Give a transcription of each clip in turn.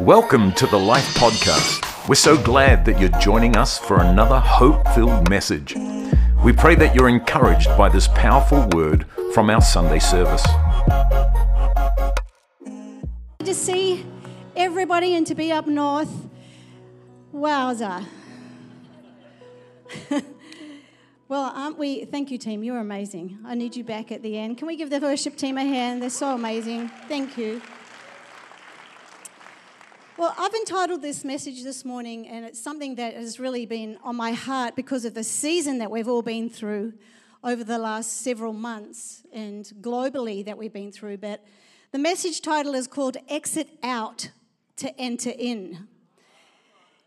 Welcome to the Life Podcast. We're so glad that you're joining us for another hope-filled message. We pray that you're encouraged by this powerful word from our Sunday service. Good to see everybody and to be up north. Wowza. Well, aren't we? Thank you, team. You're amazing. I need you back at the end. Can we give the worship team a hand? They're so amazing. Thank you. Well, I've entitled this message this morning, and it's something that has really been on my heart because of the season that we've all been through over the last several months and globally that we've been through. But the message title is called Exit Out to Enter In.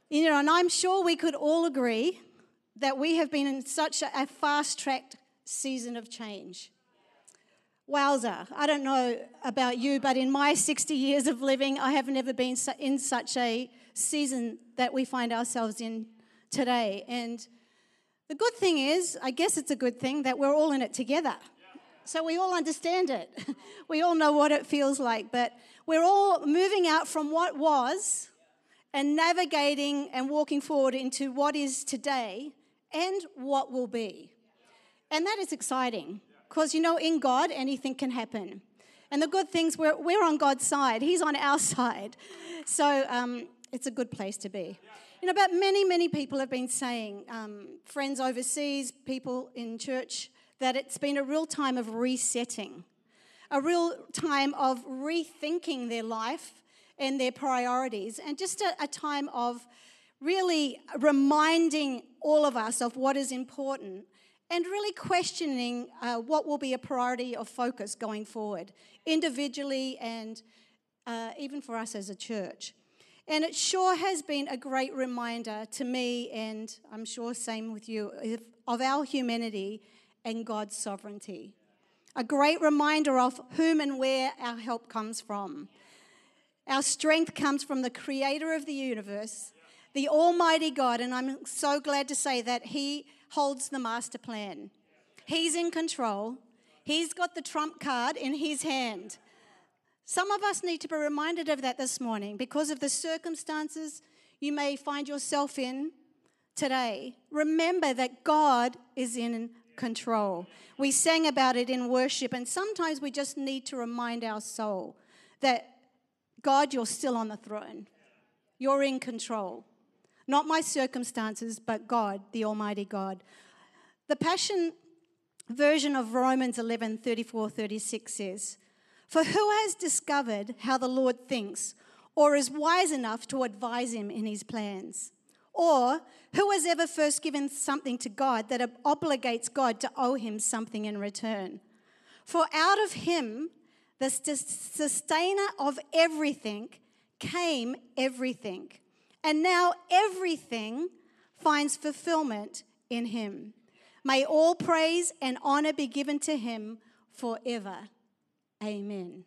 You know, and I'm sure we could all agree that we have been in such a fast-tracked season of change. Wowza. I don't know about you, but in my 60 years of living, I have never been in such a season that we find ourselves in today. And the good thing is, I guess it's a good thing, that we're all in it together. So we all understand it. We all know what it feels like, but we're all moving out from what was and navigating and walking forward into what is today and what will be. And that is exciting. Because, you know, in God, anything can happen. And the good things, we're on God's side. He's on our side. So it's a good place to be. You know, but many people have been saying, friends overseas, people in church, that it's been a real time of resetting, a real time of rethinking their life and their priorities, and just a time of really reminding all of us of what is important. And really questioning what will be a priority of focus going forward, individually and even for us as a church. And it sure has been a great reminder to me, and I'm sure same with you, of our humanity and God's sovereignty. A great reminder of whom and where our help comes from. Our strength comes from the Creator of the universe, the Almighty God, and I'm so glad to say that He holds the master plan. He's in control. He's got the trump card in His hand. Some of us need to be reminded of that this morning because of the circumstances you may find yourself in today. Remember that God is in control. We sang about it in worship, and sometimes we just need to remind our soul that, God, you're still on the throne. You're in control. Not my circumstances, but God, the Almighty God. The Passion version of Romans 11:34-36 says, "For who has discovered how the Lord thinks, or is wise enough to advise Him in His plans? Or who has ever first given something to God that obligates God to owe Him something in return? For out of Him, the sustainer of everything, came everything. And now everything finds fulfillment in Him. May all praise and honor be given to Him forever. Amen."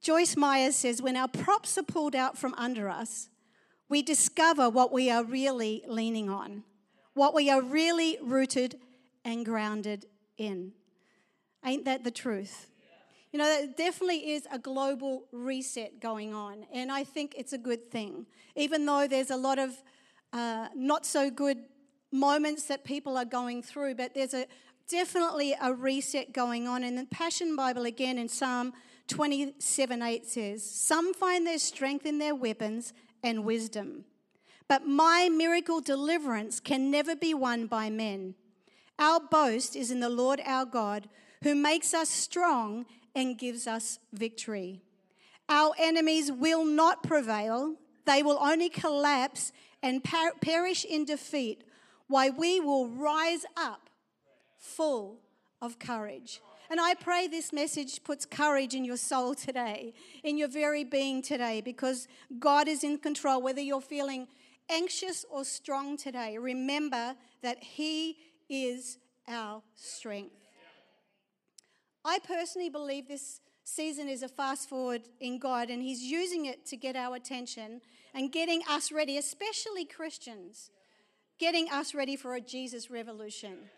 Joyce Meyer says, "When our props are pulled out from under us, we discover what we are really leaning on, what we are really rooted and grounded in." Ain't that the truth? You know, there definitely is a global reset going on, and I think it's a good thing. Even though there's a lot of not-so-good moments that people are going through, but there's definitely a reset going on. And the Passion Bible, again, in Psalm 27:8 says, "Some find their strength in their weapons and wisdom, but my miracle deliverance can never be won by men. Our boast is in the Lord our God, who makes us strong and gives us victory. Our enemies will not prevail. They will only collapse and perish in defeat, while we will rise up full of courage." And I pray this message puts courage in your soul today, in your very being today, because God is in control. Whether you're feeling anxious or strong today, remember that He is our strength. I personally believe this season is a fast forward in God, and He's using it to get our attention and getting us ready, especially Christians, getting us ready for a Jesus revolution.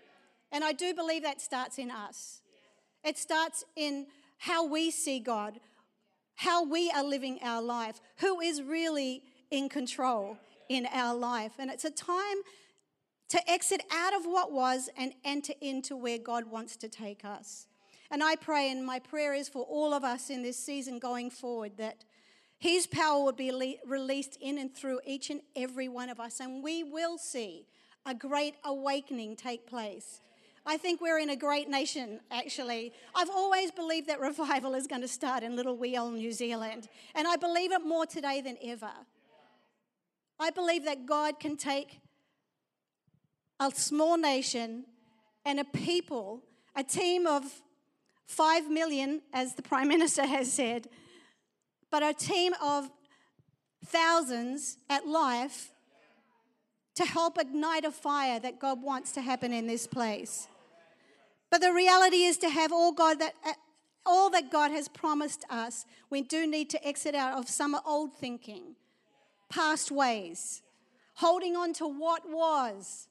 And I do believe that starts in us. It starts in how we see God, how we are living our life, who is really in control in our life. And it's a time to exit out of what was and enter into where God wants to take us. And I pray, and my prayer is for all of us in this season going forward, that His power would be released in and through each and every one of us, and we will see a great awakening take place. I think we're in a great nation, actually. I've always believed that revival is going to start in little wee old New Zealand, and I believe it more today than ever. I believe that God can take a small nation and a people, a team of 5 million, as the Prime Minister has said, but a team of thousands at Life to help ignite a fire that God wants to happen in this place. But the reality is, to have all that God has promised us, we do need to exit out of some old thinking, past ways, holding on to what was.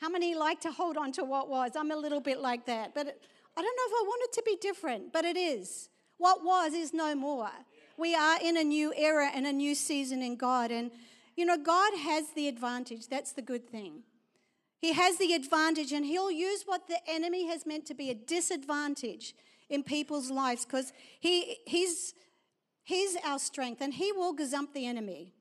How many like to hold on to what was? I'm a little bit like that, but I don't know if I want it to be different, but it is. What was is no more. We are in a new era and a new season in God. And, you know, God has the advantage. That's the good thing. He has the advantage, and He'll use what the enemy has meant to be a disadvantage in people's lives, because he's our strength, and He will gazump the enemy.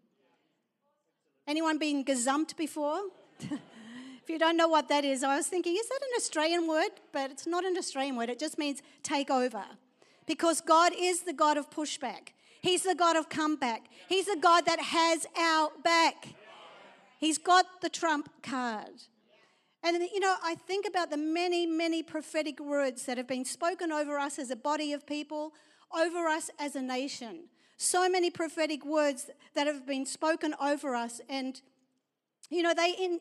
Anyone been gazumped before? If you don't know what that is, I was thinking, is that an Australian word? But it's not an Australian word. It just means take over, because God is the God of pushback. He's the God of comeback. He's the God that has our back. He's got the trump card. And, you know, I think about the many, many prophetic words that have been spoken over us as a body of people, over us as a nation. So many prophetic words that have been spoken over us. And, you know, the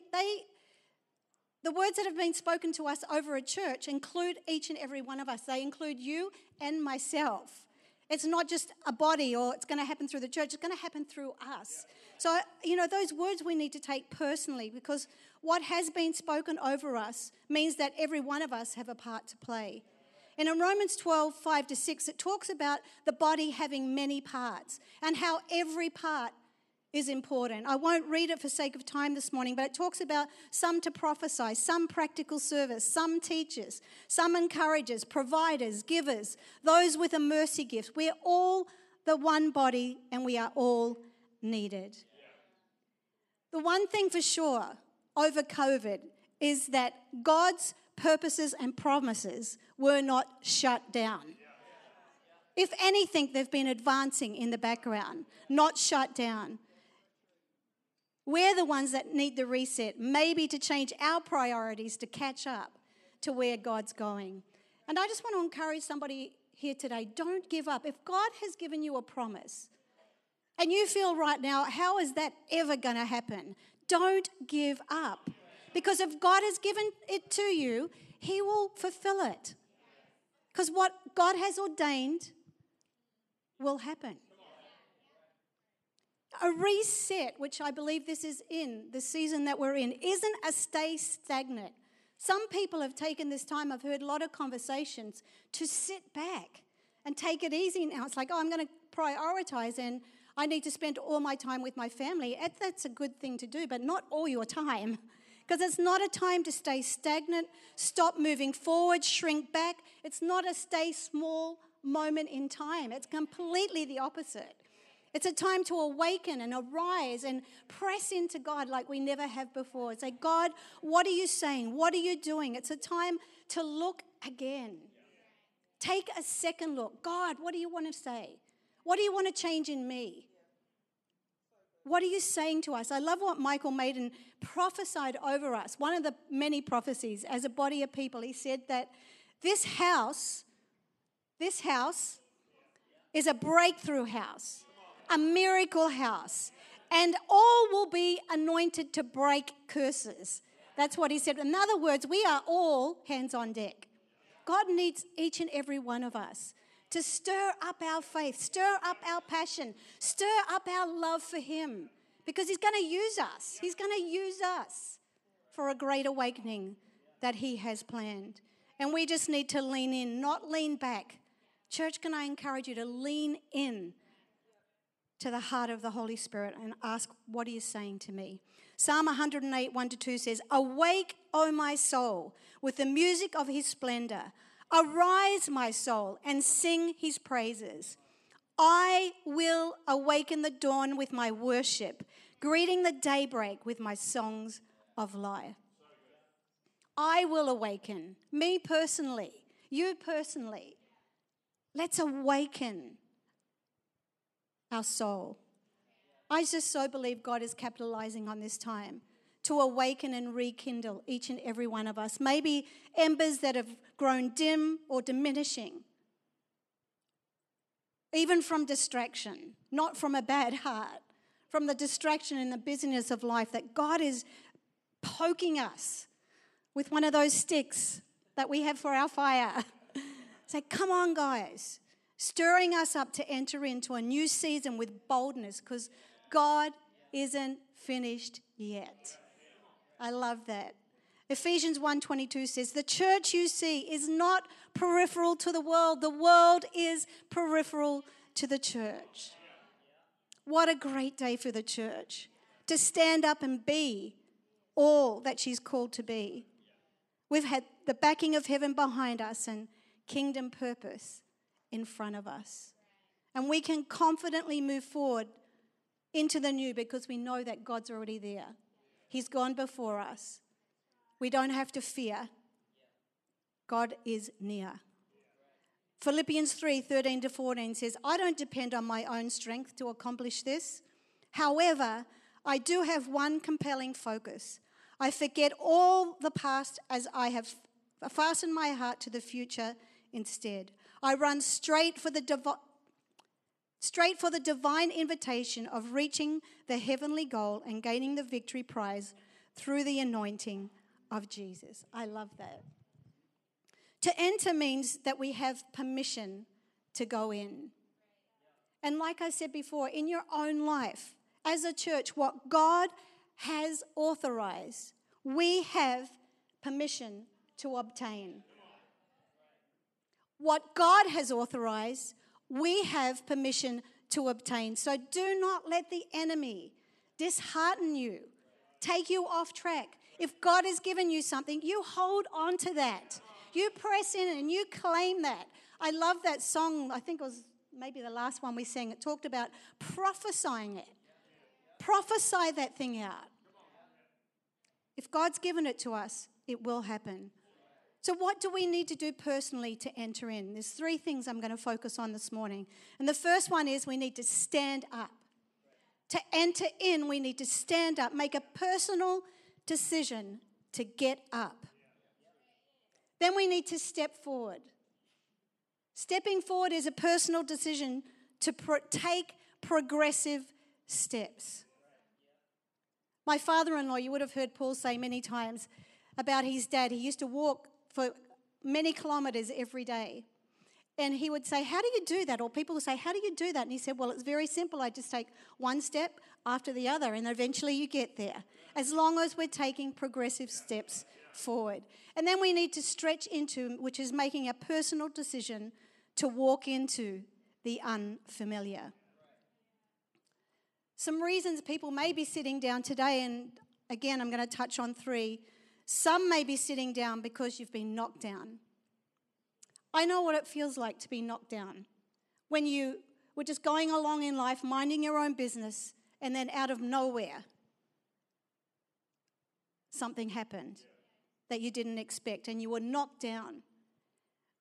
words that have been spoken to us over a church include each and every one of us. They include you and myself. It's not just a body or it's going to happen through the church. It's going to happen through us. So, you know, those words we need to take personally, because what has been spoken over us means that every one of us have a part to play. And in Romans 12:5-6, it talks about the body having many parts and how every part is important. I won't read it for sake of time this morning, but it talks about some to prophesy, some practical service, some teachers, some encouragers, providers, givers, those with a mercy gift. We're all the one body, and we are all needed. The one thing for sure over COVID is that God's purposes and promises were not shut down. If anything, they've been advancing in the background, not shut down. We're the ones that need the reset, maybe to change our priorities to catch up to where God's going. And I just want to encourage somebody here today, don't give up. If God has given you a promise and you feel right now, how is that ever going to happen? Don't give up. Because if God has given it to you, He will fulfill it. Because what God has ordained will happen. A reset, which I believe this is in the season that we're in, isn't a stay stagnant. Some people have taken this time, I've heard a lot of conversations, to sit back and take it easy now. It's like, oh, I'm going to prioritize and I need to spend all my time with my family. That's a good thing to do, but not all your time. Because it's not a time to stay stagnant, stop moving forward, shrink back. It's not a stay small moment in time. It's completely the opposite. It's a time to awaken and arise and press into God like we never have before. Say, God, what are you saying? What are you doing? It's a time to look again. Take a second look. God, what do you want to say? What do you want to change in me? What are you saying to us? I love what Michael Maiden prophesied over us. One of the many prophecies as a body of people, he said that this house is a breakthrough house. A miracle house, and all will be anointed to break curses. That's what he said. In other words, we are all hands on deck. God needs each and every one of us to stir up our faith, stir up our passion, stir up our love for Him, because He's going to use us. He's going to use us for a great awakening that He has planned. And we just need to lean in, not lean back. Church, can I encourage you to lean in to the heart of the Holy Spirit and ask, what He is saying to me. Psalm 108, 1-2 says, "Awake, O my soul, with the music of His splendor. Arise, my soul, and sing His praises. I will awaken the dawn with my worship, greeting the daybreak with my songs of life." I will awaken, me personally, you personally. Let's awaken our soul. I just so believe God is capitalizing on this time to awaken and rekindle each and every one of us. Maybe embers that have grown dim or diminishing, even from distraction, not from a bad heart, from the distraction and the busyness of life, that God is poking us with one of those sticks that we have for our fire. Say, come on, guys, stirring us up to enter into a new season with boldness, because God isn't finished yet. I love that. Ephesians 1:22 says, "The church you see is not peripheral to the world. The world is peripheral to the church." What a great day for the church to stand up and be all that she's called to be. We've had the backing of heaven behind us and kingdom purpose in front of us. And we can confidently move forward into the new because we know that God's already there. He's gone before us. We don't have to fear. God is near. Philippians 3:13-14 says, "I don't depend on my own strength to accomplish this. However, I do have one compelling focus. I forget all the past as I have fastened my heart to the future instead. I run straight for the divine invitation of reaching the heavenly goal and gaining the victory prize through the anointing of Jesus." I love that. To enter means that we have permission to go in. And like I said before, in your own life, as a church, what God has authorized, we have permission to obtain. What God has authorized, we have permission to obtain. So do not let the enemy dishearten you, take you off track. If God has given you something, you hold on to that. You press in and you claim that. I love that song. I think it was maybe the last one we sang. It talked about prophesying it. Prophesy that thing out. If God's given it to us, it will happen. So what do we need to do personally to enter in? There's three things I'm going to focus on this morning. And the first one is we need to stand up. To enter in, we need to stand up, make a personal decision to get up. Then we need to step forward. Stepping forward is a personal decision to take progressive steps. My father-in-law, you would have heard Paul say many times about his dad. He used to walk for many kilometers every day. And he would say, "How do you do that?" Or people would say, "How do you do that?" And he said, "Well, it's very simple. I just take one step after the other, and eventually you get there, as long as we're taking progressive steps forward." And then we need to stretch into, which is making a personal decision to walk into the unfamiliar. Some reasons people may be sitting down today, and again, I'm going to touch on three. Some may be sitting down because you've been knocked down. I know what it feels like to be knocked down. When you were just going along in life, minding your own business, and then out of nowhere, something happened that you didn't expect, and you were knocked down,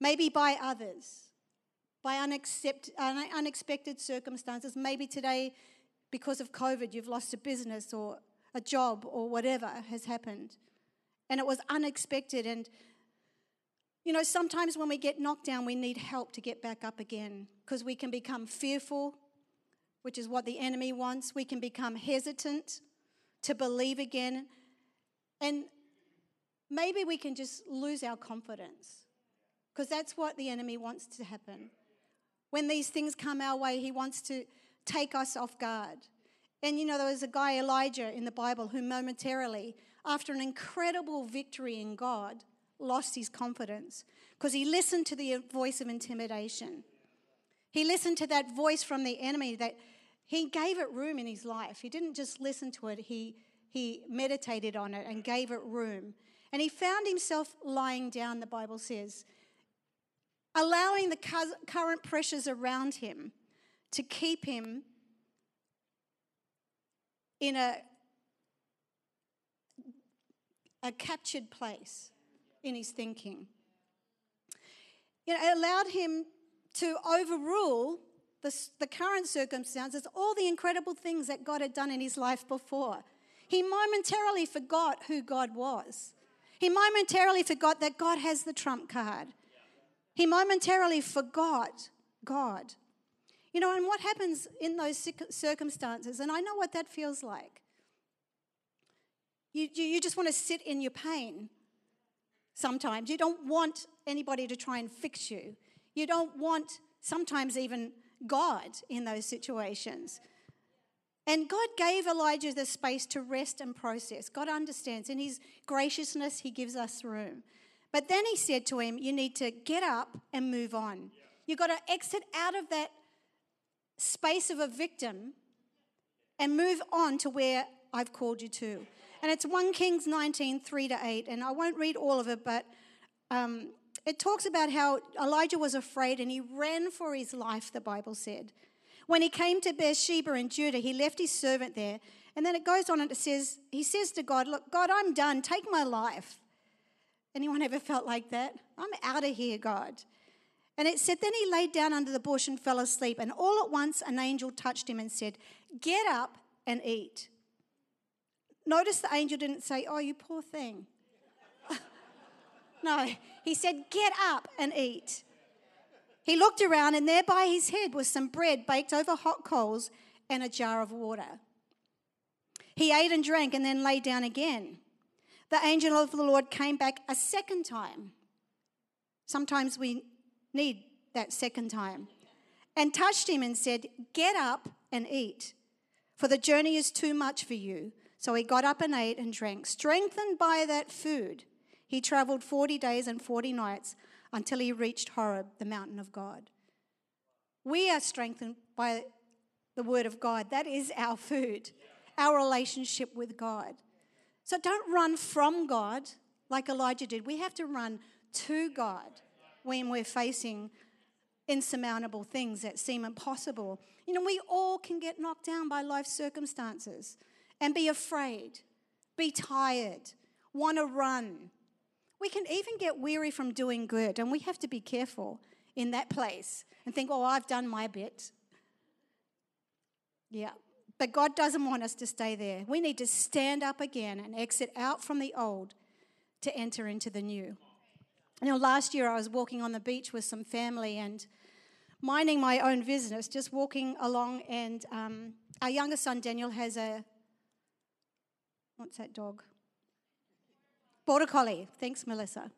maybe by others, by unexpected circumstances. Maybe today, because of COVID, you've lost a business or a job or whatever has happened, and it was unexpected. And, you know, sometimes when we get knocked down, we need help to get back up again, because we can become fearful, which is what the enemy wants. We can become hesitant to believe again. And maybe we can just lose our confidence, because that's what the enemy wants to happen. When these things come our way, he wants to take us off guard. And, you know, there was a guy, Elijah, in the Bible who momentarily, after an incredible victory in God, lost his confidence because he listened to the voice of intimidation. He listened to that voice from the enemy that He gave it room in his life. He didn't just listen to it. He meditated on it and gave it room. And he found himself lying down, the Bible says, allowing the current pressures around him to keep him in a captured place in his thinking. You know, it allowed him to overrule the current circumstances, all the incredible things that God had done in his life before. He momentarily forgot who God was. He momentarily forgot that God has the trump card. He momentarily forgot God. You know, and what happens in those circumstances, and I know what that feels like. You just want to sit in your pain sometimes. You don't want anybody to try and fix you. You don't want sometimes even God in those situations. And God gave Elijah the space to rest and process. God understands. In his graciousness, he gives us room. But then he said to him, you need to get up and move on. You've got to exit out of that space of a victim and move on to where I've called you to. And it's 1 Kings 19, 3-8. And I won't read all of it, but it talks about how Elijah was afraid and he ran for his life, the Bible said. When he came to Beersheba in Judah, he left his servant there. And then it goes on and it says, he says to God, look, God, I'm done. Take my life. Anyone ever felt like that? I'm out of here, God. And it said, then he laid down under the bush and fell asleep. And all at once, an angel touched him and said, get up and eat. Notice the angel didn't say, oh, you poor thing. No, he said, get up and eat. He looked around, and there by his head was some bread baked over hot coals and a jar of water. He ate and drank and then lay down again. The angel of the Lord came back a second time. Sometimes we need that second time. And touched him and said, get up and eat, for the journey is too much for you. So he got up and ate and drank. Strengthened by that food, he traveled 40 days and 40 nights until he reached Horeb, the mountain of God. We are strengthened by the word of God. That is our food, our relationship with God. So don't run from God like Elijah did. We have to run to God when we're facing insurmountable things that seem impossible. You know, we all can get knocked down by life's circumstances and be afraid, be tired, want to run. We can even get weary from doing good, and we have to be careful in that place and think, oh, I've done my bit. Yeah, but God doesn't want us to stay there. We need to stand up again and exit out from the old to enter into the new. You know, last year I was walking on the beach with some family and minding my own business, just walking along, and our younger son Daniel has a, what's that dog? Border Collie. Thanks, Melissa.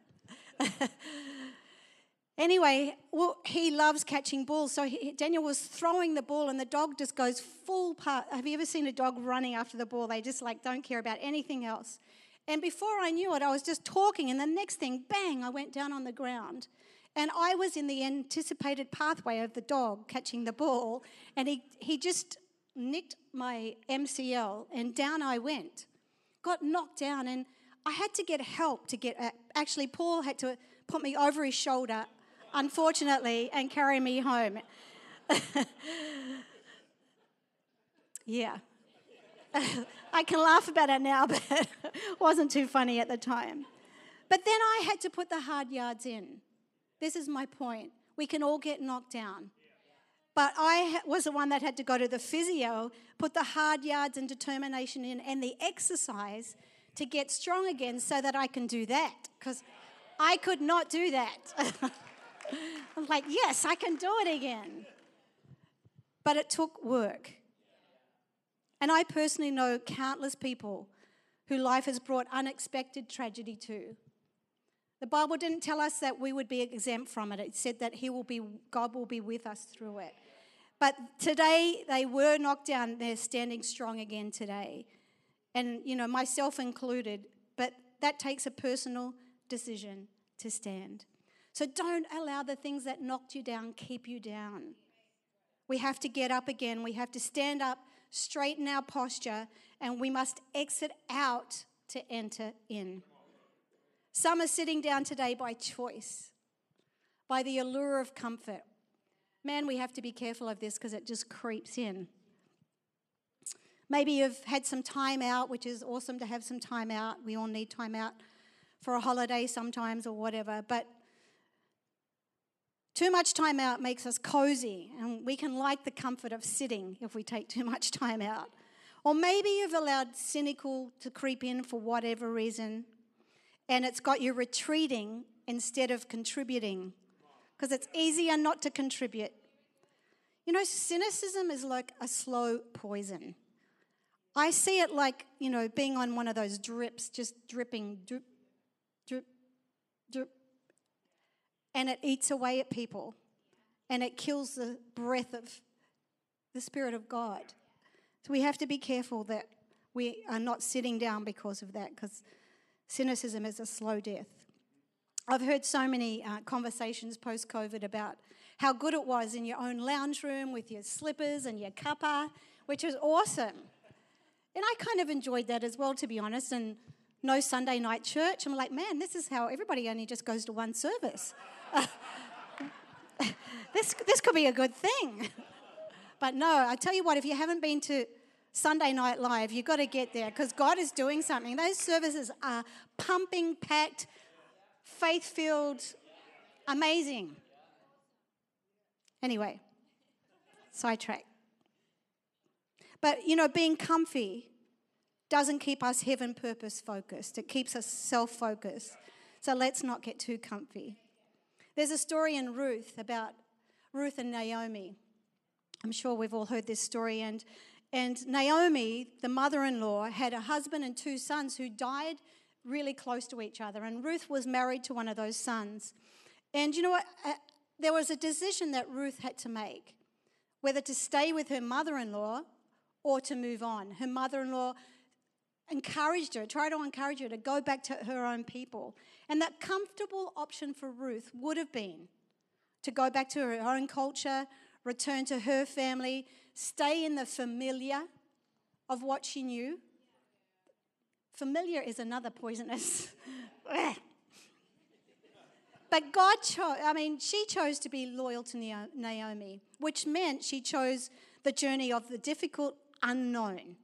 Anyway, well, he loves catching balls. So Daniel was throwing the ball and the dog just goes full part. Have you ever seen a dog running after the ball? They just like don't care about anything else. And before I knew it, I was just talking and the next thing, bang, I went down on the ground. And I was in the anticipated pathway of the dog catching the ball, and he just nicked my MCL and down I went. Got knocked down, and I had to get help to get... Actually, Paul had to put me over his shoulder, unfortunately, and carry me home. Yeah. I can laugh about it now, but it wasn't too funny at the time. But then I had to put the hard yards in. This is my point. We can all get knocked down. But I was the one that had to go to the physio, put the hard yards and determination in, and the exercise to get strong again so that I can do that, because I could not do that. I'm like, yes, I can do it again. But it took work. And I personally know countless people who life has brought unexpected tragedy to. The Bible didn't tell us that we would be exempt from it. It said that God will be with us through it. But today they were knocked down. They're standing strong again today. And, you know, myself included, but that takes a personal decision to stand. So don't allow the things that knocked you down keep you down. We have to get up again. We have to stand up, straighten our posture, and we must exit out to enter in. Some are sitting down today by choice, by the allure of comfort. Man, we have to be careful of this because it just creeps in. Maybe you've had some time out, which is awesome to have some time out. We all need time out for a holiday sometimes or whatever. But too much time out makes us cozy, and we can like the comfort of sitting if we take too much time out. Or maybe you've allowed cynical to creep in for whatever reason, and it's got you retreating instead of contributing, because it's easier not to contribute. You know, cynicism is like a slow poison. I see it like, you know, being on one of those drips, just dripping, drip, drip, drip. And it eats away at people. And it kills the breath of the Spirit of God. So we have to be careful that we are not sitting down because of that, because cynicism is a slow death. I've heard so many conversations post-COVID about how good it was in your own lounge room with your slippers and your cuppa, which is awesome. And I kind of enjoyed that as well, to be honest, and no Sunday night church. I'm like, man, this is how everybody only just goes to one service. This could be a good thing. But no, I tell you what, if you haven't been to Sunday Night Live, you've got to get there, because God is doing something. Those services are pumping, packed, faith-filled, amazing. Anyway, sidetrack. But, you know, being comfy doesn't keep us heaven purpose focused. It keeps us self-focused. So let's not get too comfy. There's a story in Ruth about Ruth and Naomi. I'm sure we've all heard this story. And Naomi, the mother-in-law, had a husband and two sons who died really close to each other. And Ruth was married to one of those sons. And you know what? There was a decision that Ruth had to make, whether to stay with her mother-in-law or to move on. Her mother-in-law tried to encourage her to go back to her own people. And that comfortable option for Ruth would have been to go back to her own culture, return to her family, stay in the familiar of what she knew. Familiar is another poisonous. But she chose to be loyal to Naomi, which meant she chose the journey of the difficult unknown.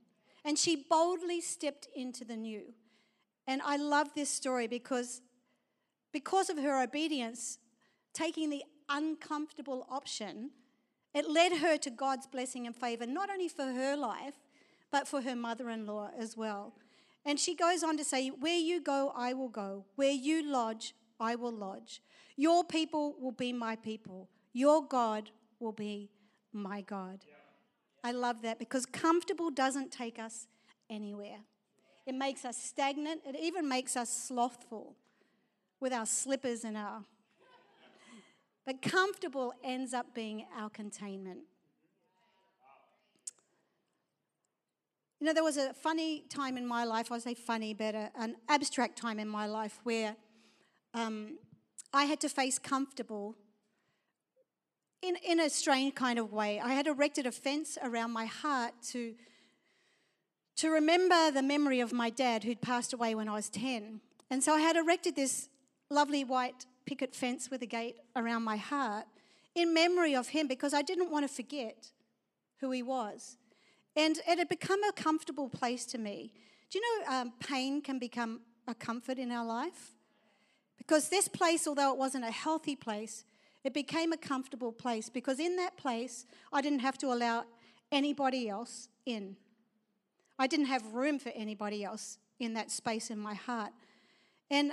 And she boldly stepped into the new. And I love this story because of her obedience, taking the uncomfortable option, it led her to God's blessing and favor, not only for her life, but for her mother-in-law as well. And she goes on to say, "Where you go, I will go. Where you lodge, I will lodge. Your people will be my people. Your God will be my God." Yeah. I love that, because comfortable doesn't take us anywhere. It makes us stagnant. It even makes us slothful with our slippers and our... But comfortable ends up being our containment. You know, there was a funny time in my life, I say funny, but an abstract time in my life where I had to face comfortable in a strange kind of way. I had erected a fence around my heart to remember the memory of my dad, who'd passed away when I was 10. And so I had erected this lovely white picket fence with a gate around my heart in memory of him, because I didn't want to forget who he was. And it had become a comfortable place to me. Do you know pain can become a comfort in our life? Because this place, although it wasn't a healthy place, it became a comfortable place, because in that place, I didn't have to allow anybody else in. I didn't have room for anybody else in that space in my heart. And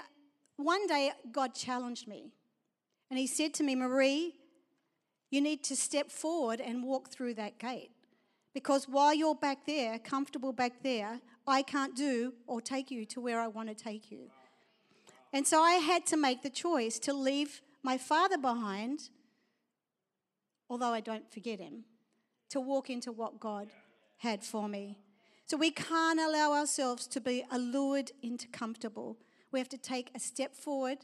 one day, God challenged me. And he said to me, "Marie, you need to step forward and walk through that gate. Because while you're back there, comfortable back there, I can't do or take you to where I want to take you." And so I had to make the choice to leave my father behind, although I don't forget him, to walk into what God had for me. So we can't allow ourselves to be allured into comfortable. We have to take a step forward.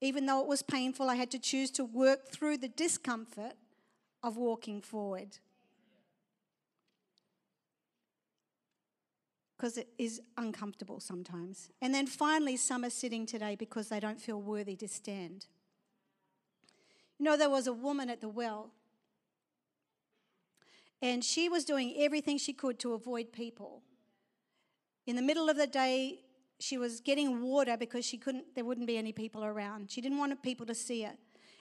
Even though it was painful, I had to choose to work through the discomfort of walking forward. Because it is uncomfortable sometimes. And then finally, some are sitting today because they don't feel worthy to stand. You know, there was a woman at the well, and she was doing everything she could to avoid people. In the middle of the day, she was getting water because she couldn't. There wouldn't be any people around. She didn't want people to see her.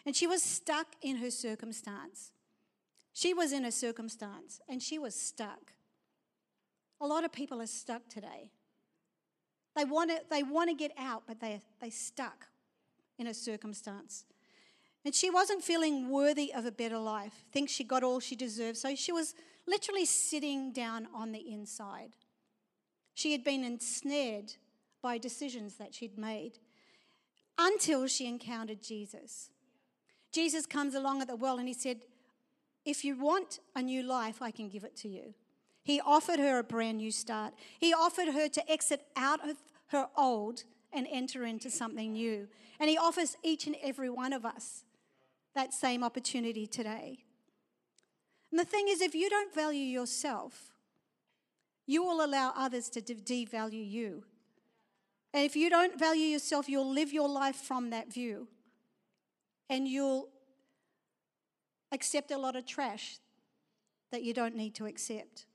And she was stuck in her circumstance. She was in a circumstance, and she was stuck. A lot of people are stuck today. They want to get out, but they're stuck in a circumstance. And she wasn't feeling worthy of a better life, thinks she got all she deserved. So she was literally sitting down on the inside. She had been ensnared by decisions that she'd made until she encountered Jesus. Jesus comes along at the well and he said, "If you want a new life, I can give it to you." He offered her a brand new start. He offered her to exit out of her old and enter into something new. And he offers each and every one of us that same opportunity today. And the thing is, if you don't value yourself, you will allow others to devalue you. And if you don't value yourself, you'll live your life from that view. And you'll accept a lot of trash that you don't need to accept.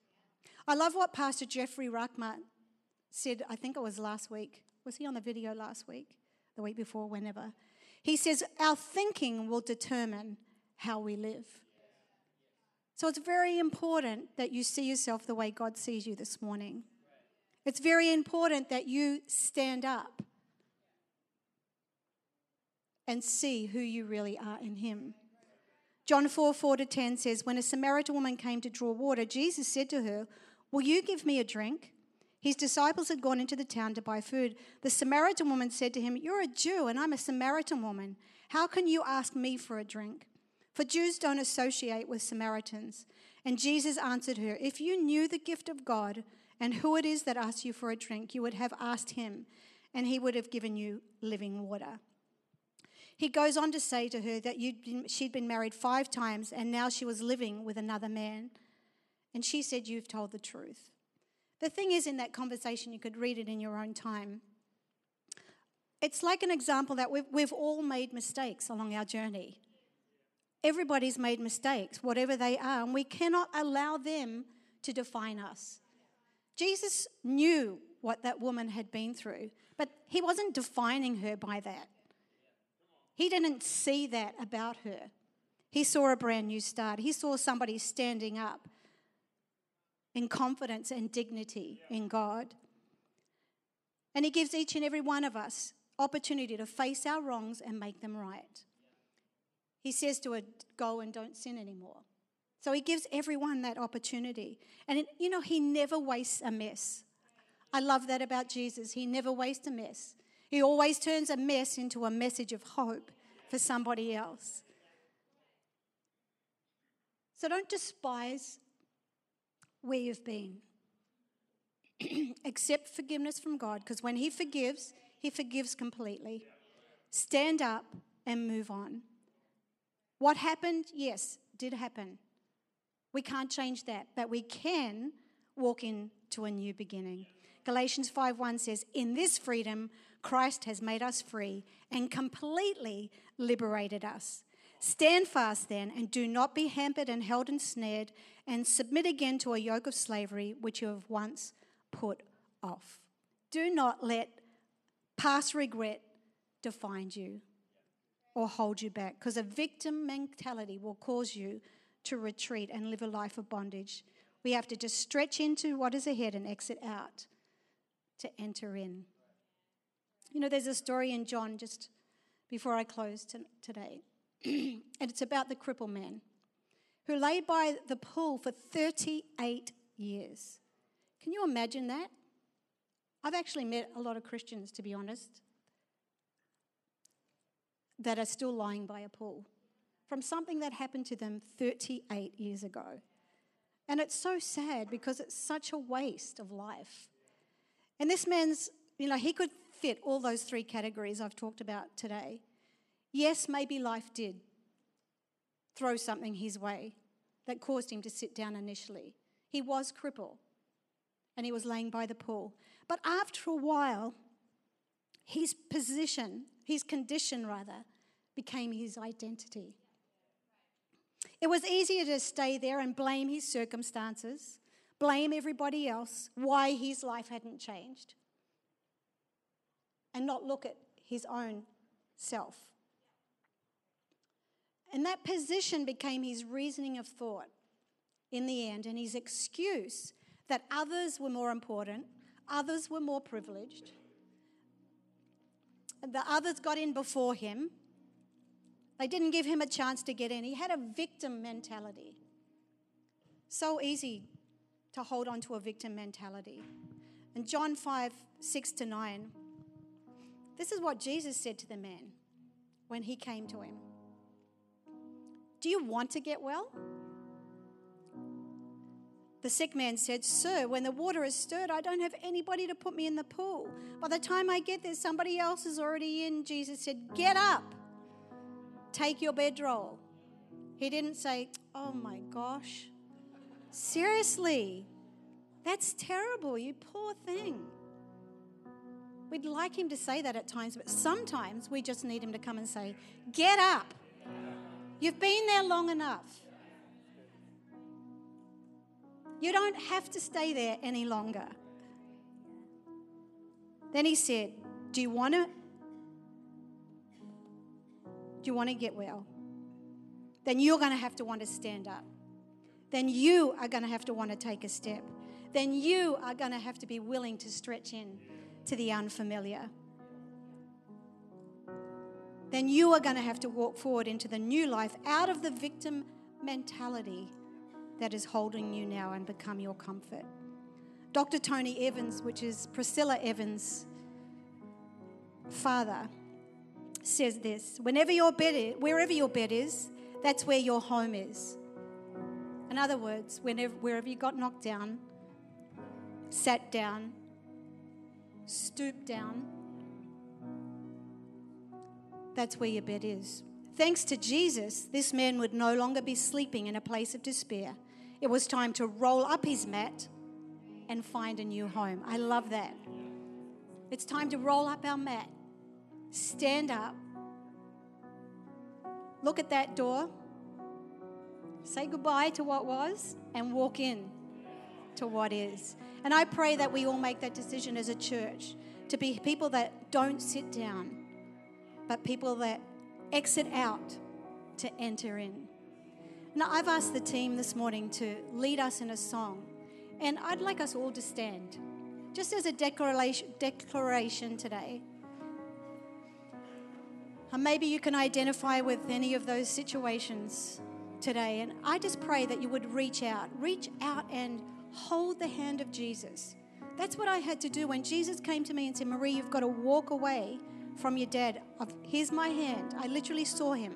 I love what Pastor Jeffrey Rachmat said, I think it was last week. Was he on the video last week? The week before, whenever. He says, our thinking will determine how we live. So it's very important that you see yourself the way God sees you this morning. It's very important that you stand up and see who you really are in him. John 4:4-10 says, when a Samaritan woman came to draw water, Jesus said to her, "Will you give me a drink?" His disciples had gone into the town to buy food. The Samaritan woman said to him, "You're a Jew and I'm a Samaritan woman. How can you ask me for a drink? For Jews don't associate with Samaritans." And Jesus answered her, "If you knew the gift of God and who it is that asks you for a drink, you would have asked him and he would have given you living water." He goes on to say to her that she'd been married 5 times and now she was living with another man. And she said, "You've told the truth." The thing is, in that conversation, you could read it in your own time. It's like an example that we've all made mistakes along our journey. Everybody's made mistakes, whatever they are, and we cannot allow them to define us. Jesus knew what that woman had been through, but he wasn't defining her by that. He didn't see that about her. He saw a brand new start. He saw somebody standing up in confidence and dignity in God. And he gives each and every one of us opportunity to face our wrongs and make them right. He says to her, "Go and don't sin anymore." So he gives everyone that opportunity. And he never wastes a mess. I love that about Jesus. He never wastes a mess. He always turns a mess into a message of hope for somebody else. So don't despise where you've been. Accept forgiveness from God, because when he forgives completely. Stand up and move on. What happened, yes, did happen. We can't change that, but we can walk into a new beginning. Galatians 5:1 says, "In this freedom, Christ has made us free and completely liberated us. Stand fast then and do not be hampered and held ensnared and submit again to a yoke of slavery which you have once put off." Do not let past regret define you or hold you back, because a victim mentality will cause you to retreat and live a life of bondage. We have to just stretch into what is ahead and exit out to enter in. You know, there's a story in John just before I close today. And it's about the crippled man who lay by the pool for 38 years. Can you imagine that? I've actually met a lot of Christians, to be honest, that are still lying by a pool from something that happened to them 38 years ago. And it's so sad because it's such a waste of life. And this man's, he could fit all those 3 categories I've talked about today. Yes, maybe life did throw something his way that caused him to sit down initially. He was crippled and he was laying by the pool. But after a while, his position, his condition rather, became his identity. It was easier to stay there and blame his circumstances, blame everybody else, why his life hadn't changed, and not look at his own self. And that position became his reasoning of thought in the end, and his excuse that others were more important, others were more privileged, the others got in before him. They didn't give him a chance to get in. He had a victim mentality. So easy to hold on to a victim mentality. And John 5:6-9, this is what Jesus said to the man when he came to him. Do you want to get well? The sick man said, Sir, when the water is stirred, I don't have anybody to put me in the pool. By the time I get there, somebody else is already in. Jesus said, Get up. Take your bedroll. He didn't say, oh my gosh, seriously, that's terrible, you poor thing. We'd like him to say that at times, but sometimes we just need him to come and say, get up. You've been there long enough. You don't have to stay there any longer. Then he said, Do you want to get well? Then you're going to have to want to stand up. Then you are going to have to want to take a step. Then you are going to have to be willing to stretch in to the unfamiliar. Then you are going to have to walk forward into the new life out of the victim mentality that is holding you now and become your comfort. Dr. Tony Evans, which is Priscilla Evans' father, says this: wherever your bed is, that's where your home is. In other words, wherever you got knocked down, sat down, stooped down, that's where your bed is. Thanks to Jesus, this man would no longer be sleeping in a place of despair. It was time to roll up his mat and find a new home. I love that. It's time to roll up our mat. Stand up, look at that door, say goodbye to what was, and walk in to what is. And I pray that we all make that decision as a church to be people that don't sit down, but people that exit out to enter in. Now, I've asked the team this morning to lead us in a song, and I'd like us all to stand, just as a declaration today. And maybe you can identify with any of those situations today. And I just pray that you would reach out and hold the hand of Jesus. That's what I had to do when Jesus came to me and said, Marie, you've got to walk away from your dad. Here's my hand. I literally saw him.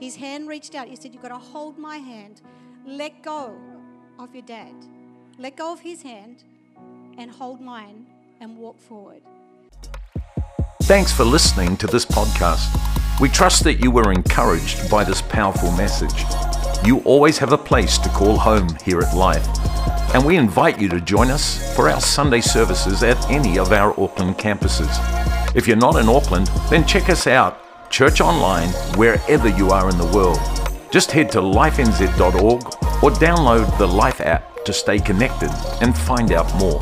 His hand reached out. He said, you've got to hold my hand. Let go of your dad. Let go of his hand and hold mine and walk forward. Thanks for listening to this podcast. We trust that you were encouraged by this powerful message. You always have a place to call home here at Life, and we invite you to join us for our Sunday services at any of our Auckland campuses. If you're not in Auckland, then check us out, church online, wherever you are in the world. Just head to lifenz.org or download the Life app to stay connected and find out more.